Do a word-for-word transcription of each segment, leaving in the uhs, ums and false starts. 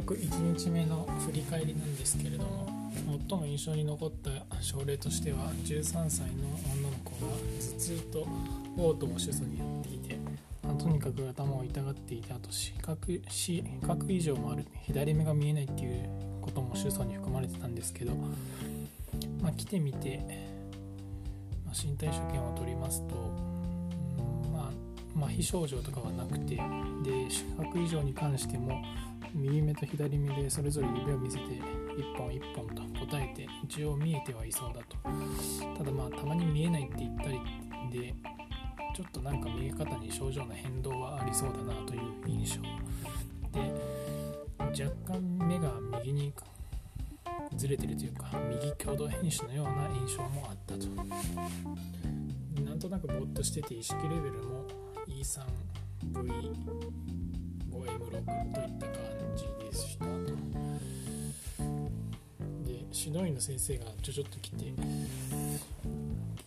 直いちにちめの振り返りなんですけれども、最も印象に残った症例としてはじゅうさんさいの女の子が頭痛と嘔吐を主訴にやっていて、とにかく頭を痛がっていた、あと視覚、視覚異常もある、左目が見えないっていうことも主訴に含まれてたんですけど、まあ、来てみて、まあ、身体所見を取りますと、うん、まあ、まあ非症状とかはなくて、で視覚異常に関しても右目と左目でそれぞれ指を見せていっぽんいっぽんと答えて、一応見えてはいそうだと。ただまあたまに見えないって言ったりで、ちょっとなんか見え方に症状の変動はありそうだなという印象で、若干目が右にずれてるというか、右挙動変視のような印象もあったと。なんとなくぼーっとしてて、意識レベルも イースリー ブイファイブエムシックス といった感じでしたと。で、指導員の先生がちょちょっと来て、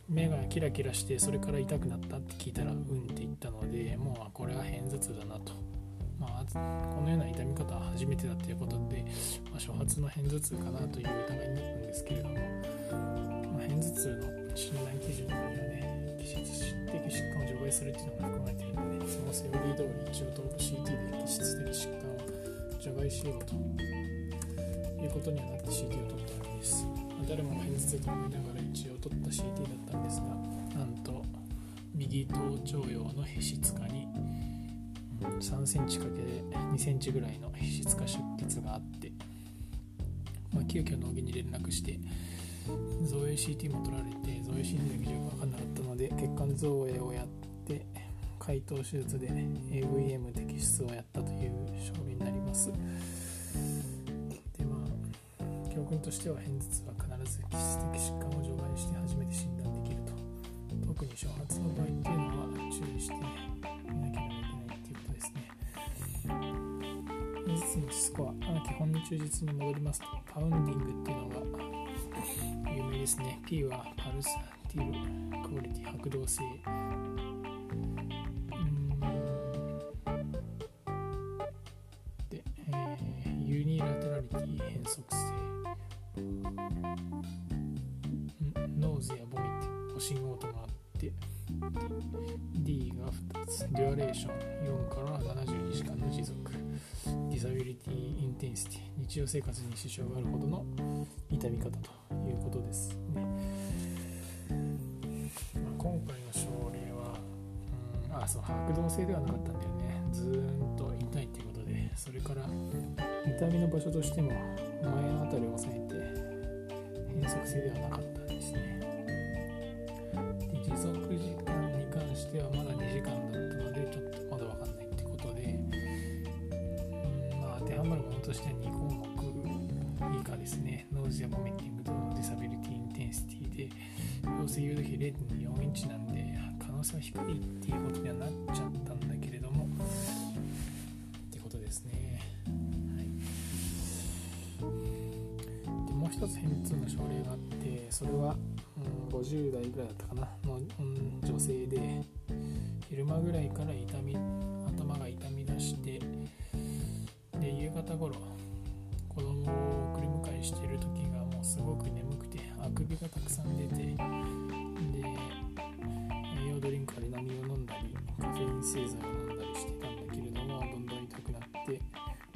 目がキラキラしてそれから痛くなったって聞いたら、うんって言ったので、もうこれは偏頭痛だなと、まあ、このような痛み方は初めてだということで、まあ、初発の偏頭痛かなという疑いになったんですけれども、まあ、偏頭痛の診断基準にはね、器質的疾患を除外するというのが含まれているので、そのセオリー通り一応 シーティー で器質的疾患を除外しようということにはなって シーティー を取ったわけです。誰も偏頭痛と思いながら一応取った シーティー だったんですが、なんと右頭頂葉の皮質化に さんセンチ かけ にセンチ ぐらいの皮質化出血があって、まあ、急遽脳外に連絡して造影 シーティー も取られて、造影診断基準が分からなかったので血管造影をやって開頭手術で エーブイエム 摘出をやったという症例になります。で、まあ、教訓としては偏頭痛は器質的疾患を除外して初めて診断できると。特に初発の場合っていうのは注意して見なければいけないっていうことですね。偏頭痛のスコア、基本の忠実に戻りますと、パウンディングっていうのが有名ですね。 P はパルス、ティール、クオリティ、拍動性、で、えー、ユニラテラリティ、変則性、ノーズやボミット、信号ともあって D がふたつ、デュアレーションよんからななじゅうにじかんの持続、ディサビリティ、インテンシティ、日常生活に支障があるほどの痛み方ということですね。まあ、今回の症例は、うん、あ、そう、拍動性ではなかったんだよね。ずーんと痛いということで、それから痛みの場所としても前のあたりを抑えて、変則性ではなかったんですね。で、持続時間に関してはまだにじかんだったので、ちょっとまだ分かんないってことで、うん、まあ、当てはまるものとしてはにこうもく以下ですね。ノーズやボミッティングとディサビリティ、インテンシティで、陽性誘導比 れいてんよん インチなんで、可能性は低いっていうことにはなっちゃったんだけれどもってことですね。一つ偏頭痛の症例があって、それは、うん、ごじゅうだいぐらいだったかなの、うん、女性で、昼間ぐらいから痛み頭が痛み出して、で夕方頃子供を送り迎えしている時がもうすごく眠くて、あくびがたくさん出て、で栄養ドリンクやナミを飲んだりカフェイン製剤を飲んだりしてたんだけれども、どんどん痛くなって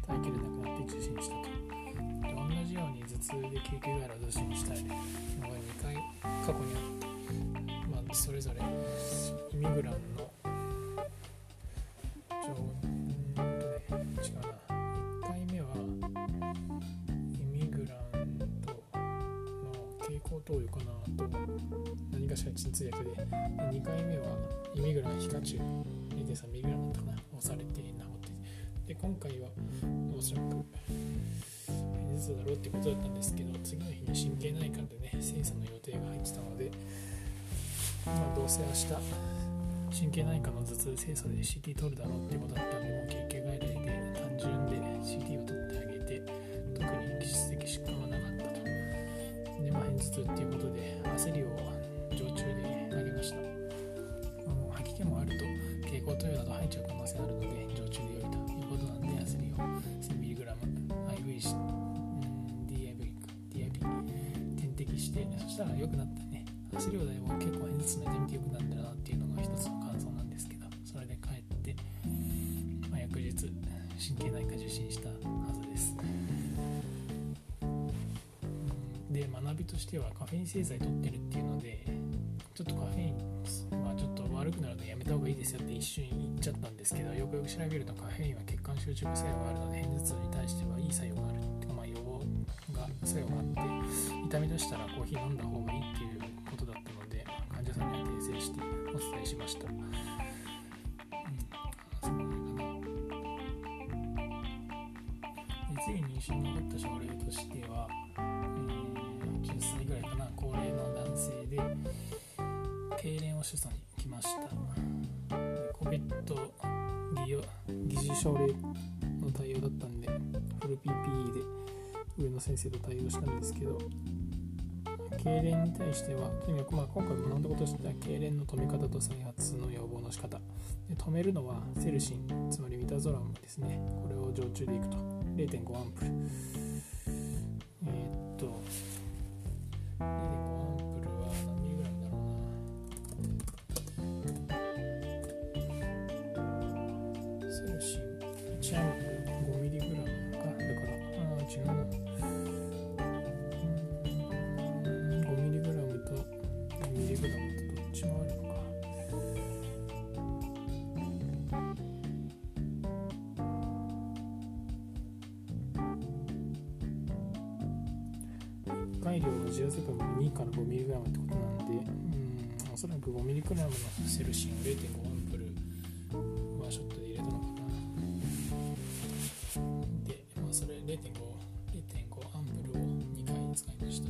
耐えきれなくなって受診したと。同じように頭痛で救急外来を受診したりのがにかい過去にあって、まあ、それぞれイミグランのちょうどね、違うな、いっかいめはイミグランとの経口投与かなと何かしら鎮痛薬で、にかいめはイミグラン皮下注 にてんさんミリグラム だったかな、押されて治って、で今回はおそらくそうだろうってことだったんですけど、次の日に神経内科でね、精査の予定が入ってたので、まあ、どうせ明日神経内科の頭痛精査で シーティー 取るだろうってことだったんで、もう救急外来で単純で シーティー を取ってあげて、特に器質的疾患はなかったと。で、まあ、偏頭痛っていうことで焦りを常駐で投げました。吐き気もあると経口投与だと吐いちゃう可能性あるので、常駐で良いということなんで、焦りをせんミリグラムして、そしたら良くなったね。走りをだいぶ結構変数詰めてみて良くなったなっていうのが一つの感想なんですけど、それで帰って、まあ、翌日神経内科受診したはずです。で、学びとしてはカフェイン製剤取ってるっていうので、ちょっとカフェインはちょっと悪くなるのでやめた方がいいですよって一瞬言っちゃったんですけど、よくよく調べるとカフェインは血管収縮作用があるので片頭痛に対してはいい作用があるっていうか、まあ予防が作用があって痛み出したらコーヒー飲んだ方がいいっていうことだったので、患者さんには訂正してお伝えしました。次に妊娠になった症例としては、じゅっさいぐらいかな、高齢の男性で痙攣を主訴に来ました。コビット疑似症例の対応だったんでフル ピーピーイー で上の先生と対応したんですけど、痙攣に対してはとにかく、まあ、今回学んだこととしては痙攣の止め方と再発の予防の仕方で、止めるのはセルシン、つまりミダゾラムですね。これを常駐でいくと れいてんご アンプル、えー、っと れいてんご アンプルは何ミリぐらいだろうな。セルシンいちアンプル ごミリぐらいかだから、ああ違うな、にから ごミリグラム ってことなんで、うん、おそらく ごミリグラム のセルシンを れいてんご アンプルワンショットで入れたのかな。で、まあ、それ れいてんご れいてんご アンプルをにかい使いまし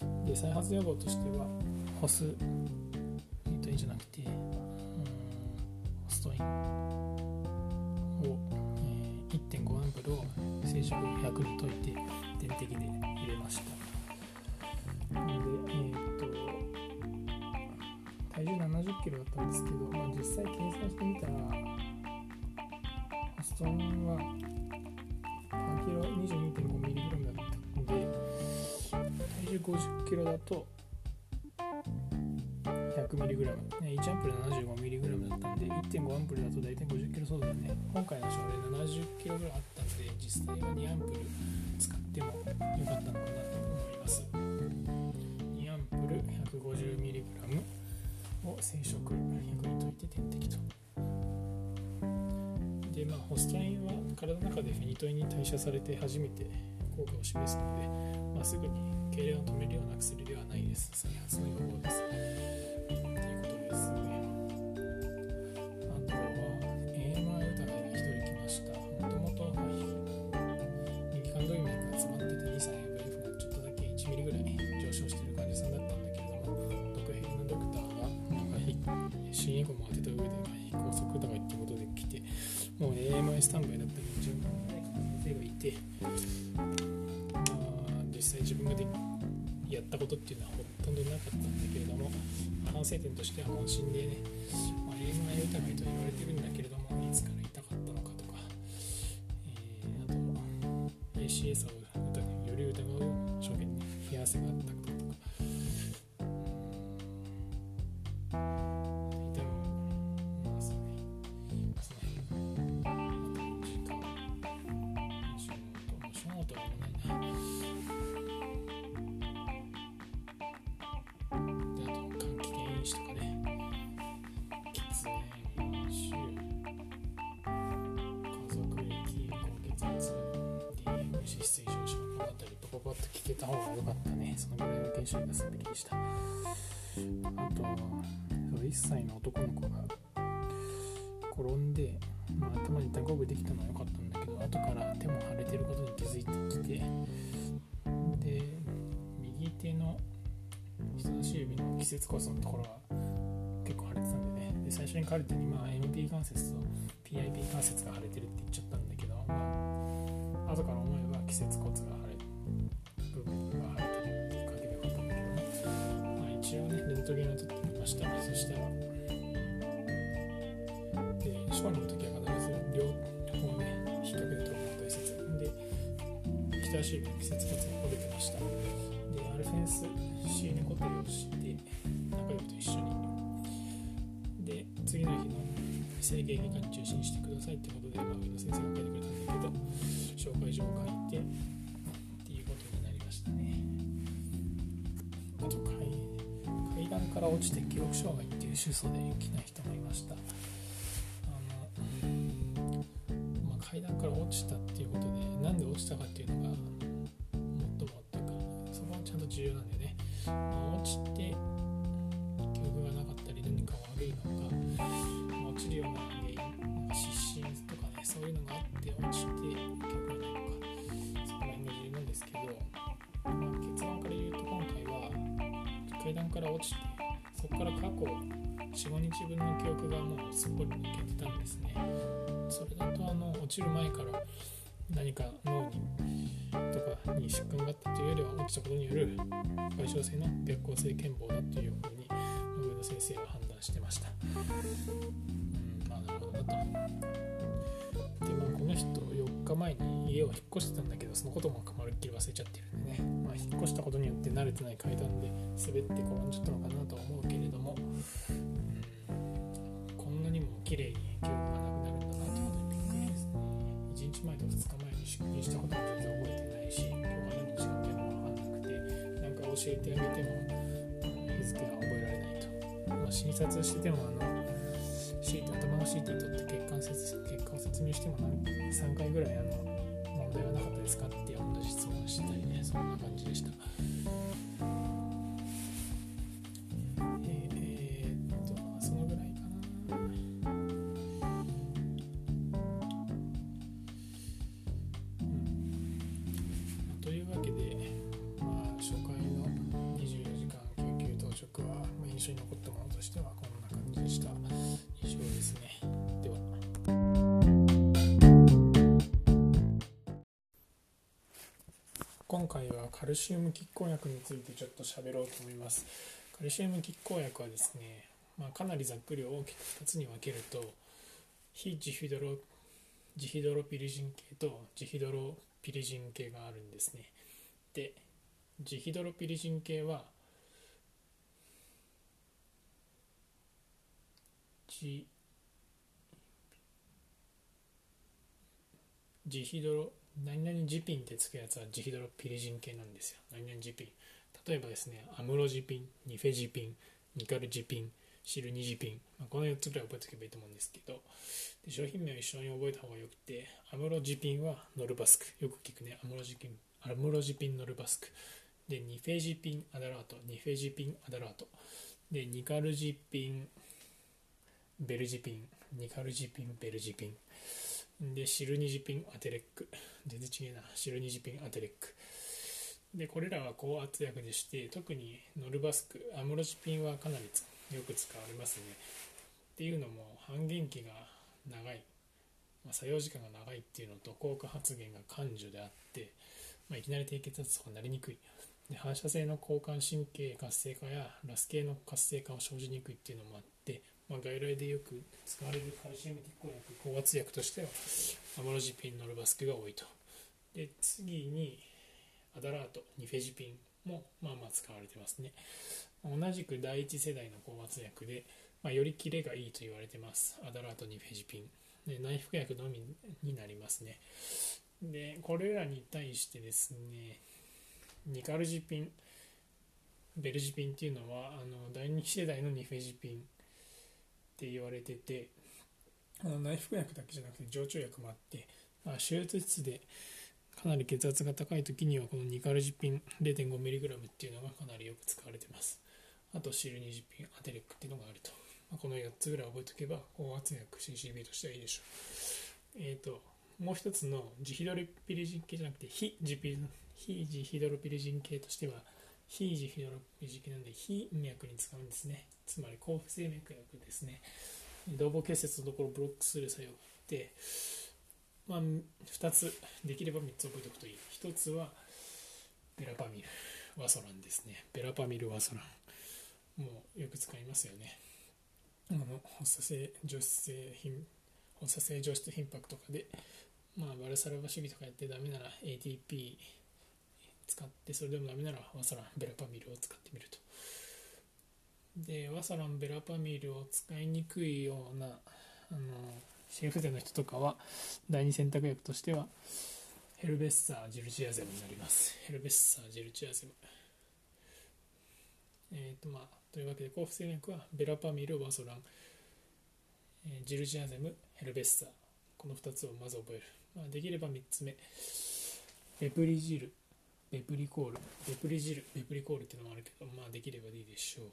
た。で、再発予防としてはホスニトインじゃなくて、うん、ホストインを、えー、いってんご アンプルを生殖薬に溶いて点滴で入れました。ななじゅっキロだったんですけど、まあ、実際計算してみたらホストインはキロ にじゅうにてんごミリグラム だったので、体重ごじゅっキロだと ひゃくミリグラム、ね、いちアンプル ななじゅうごミリグラム だったんで いってんご アンプルだと大体ごじゅっキロ相当だね。今回の症例 ななじゅっキロぐらいあったんで、実際はにアンプル使っても良かったのかなと思います。にアンプル ひゃくごじゅうミリグラムを生殖薬に溶いて点滴と。で、まあ、ホストインは体の中でフェニトインに代謝されて初めて効果を示すので、まあ、すぐに痙攣を止めるような薬ではないです。再発の予防ですということですね。あとは エーエムアイ 疑いがひとり来ました。もともと右冠動脈が詰まっててにさい エーブイエフ がちょっとだけ いちミリ ぐらい上昇している患者さんだったんだけれども、特変のドクター心エコも当てた上で高速高いってことで来て、もう エーエムアイ スタンバイだったりじゅうにん先生がいて、まあ、実際自分がでやったことっていうのはほとんどなかったんだけれども、反省点としては問診でね、まあ、エーエムアイ 疑いと言われてるんだけれども、いつから痛かったのかとか、えー、あと エーシーエス を疑うより疑うような証言に冷や汗があったこととか、聞けた方が良かったね。そのぐらいの研修がすべきでした。あといっさいの男の子が転んで、まあ、頭に打撲できたのは良かったんだけど、後から手も腫れてることに気づいてきて、で右手の人差し指の季節骨のところが結構腫れてたんでね。で、最初にカルテに、まあ、エムピー 関節と ピーアイピー 関節が腫れてるって言っちゃったんだけど、まあ、後から思えば季節骨が腫れて部分が入ってるっていうかけだったんだけど、まあ、一応ねレントゲンを撮ってみました。そしたらで、小児の時は必ず両方ね引っ掛けるところが大切で、人差し指の季節骨が折れてました。で、あルフェンス C 猫取りをして仲良くと一緒にで次の日の整形外科に受診してくださいってことで上野先生が書いてくれたんだけど紹介状を書いてっていうことになりましたね。あと 階, 階段から落ちて記憶障害っていう主訴で来た人もいました。階段から落ちたっていうことでなんで落ちたかっていうのがもっともっていうかそこはちゃんと重要なんでね、落ちて記憶がなかったり何か悪いのか落ちるような原因失神とかねそういうのがあって落ちて記憶がないのかそこら辺が重要なんですけど、まあ、結論から言うと今回は階段から落ちてそこから過去 よん,ご 日分の記憶がもうすっぽり抜けてたんですね。それだとあの落ちる前から何か脳にとかに疾患があったというよりは落ちたことによる賠償性の逆行性健忘だというふうに上野先生は判断してました。うん、まあなるほどなと。でもこの人よっかまえに家を引っ越してたんだけどそのこともまるっきり忘れちゃってるんでね、まあ、引っ越したことによって慣れてない階段で滑って転んじゃったのかなとは思うけれども、うん、こんなにも綺麗に記憶がなくなるんだなということでびっくりですね。いちにちまえとふつかまえに出勤したことも全然覚えてないし今日は何日かっていうのも分かんなくてなんか教えてあげても日付が覚えられないと、まあ、診察しててもあの頭の シーティー 取って血管説明してもさんかいぐらいあの問題はなかったですかって同じ質問したりねそんな感じでした。えー、っとそのぐらいかな、うん、というわけで、まあ、初回のにじゅうよじかん救急当直は、まあ、印象に残ったものとしてはこんな感じでした。以上ですね。では今回はカルシウム拮抗薬についてちょっと喋ろうと思います。カルシウム拮抗薬はですね、まあ、かなりざっくり大きくふたつに分けると非ジヒドロ、ジヒドロピリジン系とジヒドロピリジン系があるんですね。でジヒドロピリジン系はジヒドロ何々ジピンってつくやつはジヒドロピリジン系なんですよ。何々ジピン例えばですねアムロジピン、ニフェジピン、ニカルジピン、シルニジピン、まあ、このよっつくらい覚えておけばいいと思うんですけどで商品名を一緒に覚えた方がよくてアムロジピンはノルバスクよく聞くねアムロジピン、アムロジピンノルバスクでニフェジピンアダラートニフェジピンアダラートでニカルジピンベルジピン、ニカルジピン、ベルジピンでシルニジピン、アテレック全然違えな、シルニジピン、アテレックでこれらは高圧薬でして特にノルバスク、アムロジピンはかなりよく使われますね。っていうのも半減期が長い、まあ、作用時間が長いっていうのと効果発現が感受であって、まあ、いきなり低血圧とかになりにくいで反射性の交感神経活性化やラス系の活性化を生じにくいっていうのもあってまあ、外来でよく使われるカルシウム拮抗薬、高圧薬としてはアムロジピン、ノルバスクが多いと。で次にアダラート、ニフェジピンもまあまあ使われてますね。同じく第一世代の高圧薬で、まあ、よりキレがいいと言われてます。アダラート、ニフェジピンで内服薬のみになりますね。でこれらに対してですね、ニカルジピン、ベルジピンっていうのはあの第二世代のニフェジピンって言われててあの内服薬だけじゃなくて常駐薬もあって、まあ、手術室でかなり血圧が高い時にはこのニカルジピン れいてんごミリグラム っていうのがかなりよく使われてます。あとシルニジピンアテレックっていうのがあると、まあ、このよっつぐらい覚えておけば高圧薬 シーシービー としてはいいでしょう。えーともう一つのジヒドロピリジン系じゃなくて非ジピ非ジヒドロピリジン系としては非ジヒドロピリジン系なので非脈に使うんですね。つまり後部静脈薬ですね。動房結節のところをブロックする作用があって、まあ、ふたつできればみっつ覚えておくといい。ひとつはベラパミルワソランですね。ベラパミルワソランもうよく使いますよね。あの発作性上質性発作性上質頻迫とかで、まあ、バルサルバシビとかやってダメなら エーティーピー使って、それでもダメならワサランベラパミルを使ってみると。でワサランベラパミルを使いにくいようなあの心不全の人とかは、第二選択薬としてはヘルベッサージルチアゼムになります。ヘルベッサージルチアゼム、えーとまあ、というわけで抗不整脈はベラパミル、ワソラン、えー、ジルチアゼム、ヘルベッサー、このふたつをまず覚える、まあ、できればみっつめ、ベプリジル、ベプリコール、ベプリジル、ベプリコールっていうのもあるけど、まあ、できればでいいでしょう。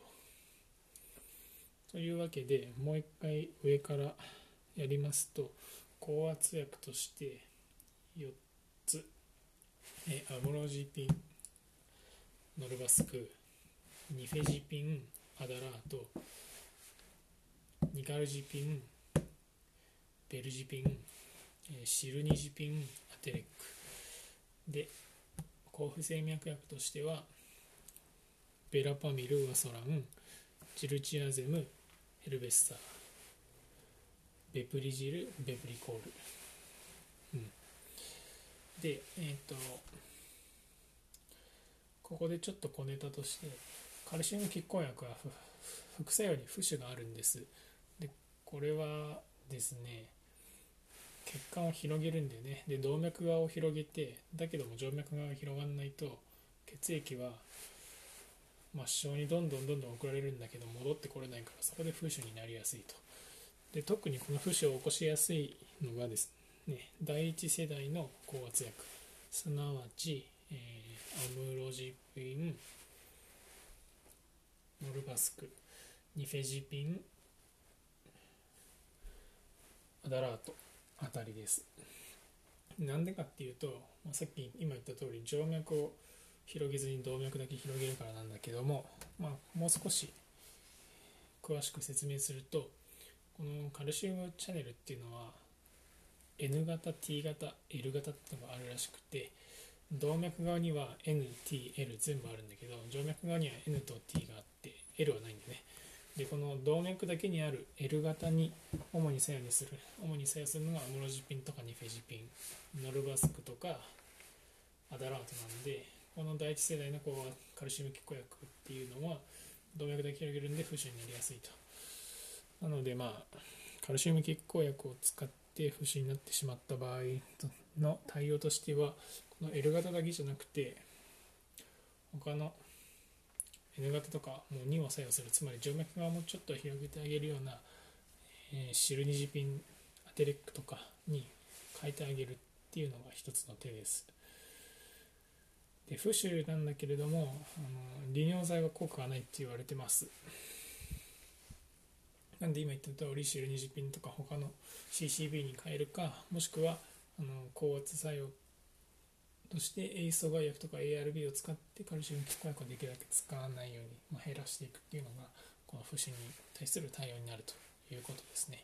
というわけでもう一回上からやりますと、降圧薬としてよっつ、えー、アボロジピン、ノルバスク、ニフェジピン、アダラート、ニカルジピン、ベルジピン、えー、シルニジピン、アテレックで、抗不整脈薬としてはベラパミル、ワソラン、ジルチアゼム、ヘルベッサー、ベプリジル、ベプリコール、うん、で、えっとここでちょっと小ネタとして、カルシウム拮抗薬は副作用に浮腫があるんです。でこれはですね、血管を広げるんだよね。で動脈側を広げて、だけども静脈側が広がらないと、血液は末梢にどんどんどんどん送られるんだけど戻ってこれないから、そこで浮腫になりやすいと。で特にこの浮腫を起こしやすいのがですね、第一世代の降圧薬、すなわち、えー、アムロジピン、ノルバスク、ニフェジピン、アダラートあたりです。なんでかっていうと、まあ、さっき今言った通り静脈を広げずに動脈だけ広げるからなんだけども、まあ、もう少し詳しく説明すると、このカルシウムチャネルっていうのは N 型、T 型、L 型ってのがあるらしくて、動脈側には N、T、L 全部あるんだけど、静脈側には N と T があって L はないんだね。でこの動脈だけにある L 型に主に作用にする主に作用するのがアムロジピンとかニフェジピン、ノルバスクとかアダラートなんで、この第一世代のこうカルシウム拮抗薬っていうのは動脈だけ広げるんで浮腫になりやすいと。なのでまあカルシウム拮抗薬を使って浮腫になってしまった場合の対応としては、この L 型だけじゃなくて他の N 型とかもにも作用する、つまり静脈側もちょっと広げてあげるような、えー、シルニジピン、アテレックとかに変えてあげるっていうのが一つの手です。で浮腫なんだけれども、あの利尿剤は効果がないって言われてます。なんで今言った通りシルニジピンとか他の シーシービー に変えるか、もしくはあの高圧作用としてエイソガイ薬とか エーアールビー を使ってカルシウム拮抗薬をできるだけ使わないように、まあ、減らしていくっていうのがこの浮腫に対する対応になるということですね。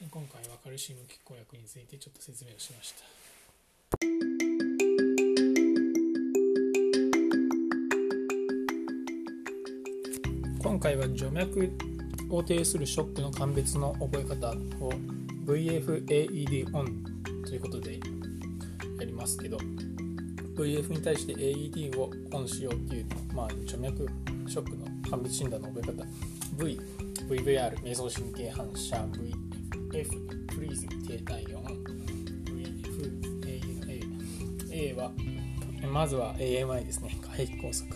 で今回はカルシウム拮抗薬についてちょっと説明をしました。今回は静脈を呈するショックの鑑別の覚え方を ブイエフ エーイーディー オンということでやりますけど、ブイエフ に対して エーイーディー をオンしようっていう、まあ、静脈ショックの鑑別診断の覚え方、 V、ブイブイアール 迷走神経反射、 ブイエフ フリーズ低体温、 ブイエフ エーユーエー、 A はまずは エーエムアイ ですね、下壁梗塞、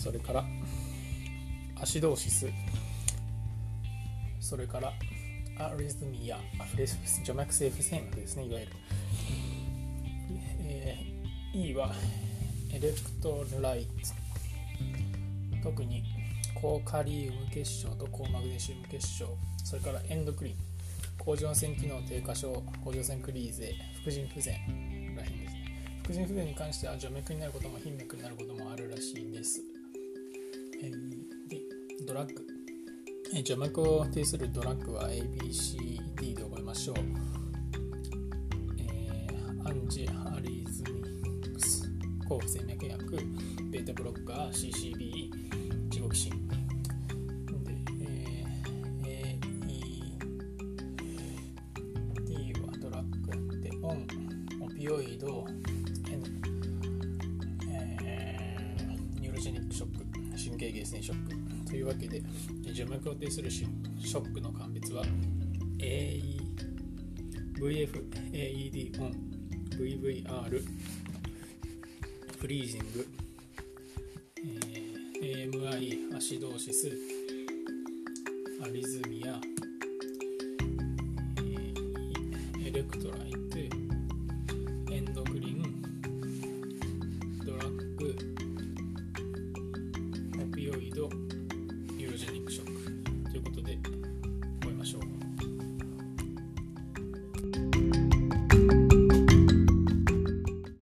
それからアシドーシス、それからアリズミア、静脈性不整脈ですね、いわゆる、えーE はエレクトライト、特に高カリウム血症と高マグネシウム血症、それからエンドクリン、甲状腺機能低下症、甲状腺クリーゼ、副腎不全らへんですね。副腎不全に関しては静脈になることも頻脈になることもあるらしいです。えー、でドラッグ、えー、静脈を呈するドラッグは エービーシーディー で覚えましょう。えー、アンチアリズミ抗不整脈薬、ベータブロッカー、シーシービー、ジゴキシンで、えー、エーイーディー はドラッグで、オン、オピオイド、N、えショック、神経外線ショックというわけで、除脈を呈するショックの鑑別は エーイー、ブイエフ、エーイーディー オン、ブイブイアール、フリージング、えー、エーエムアイ、アシドーシス、アリズミア、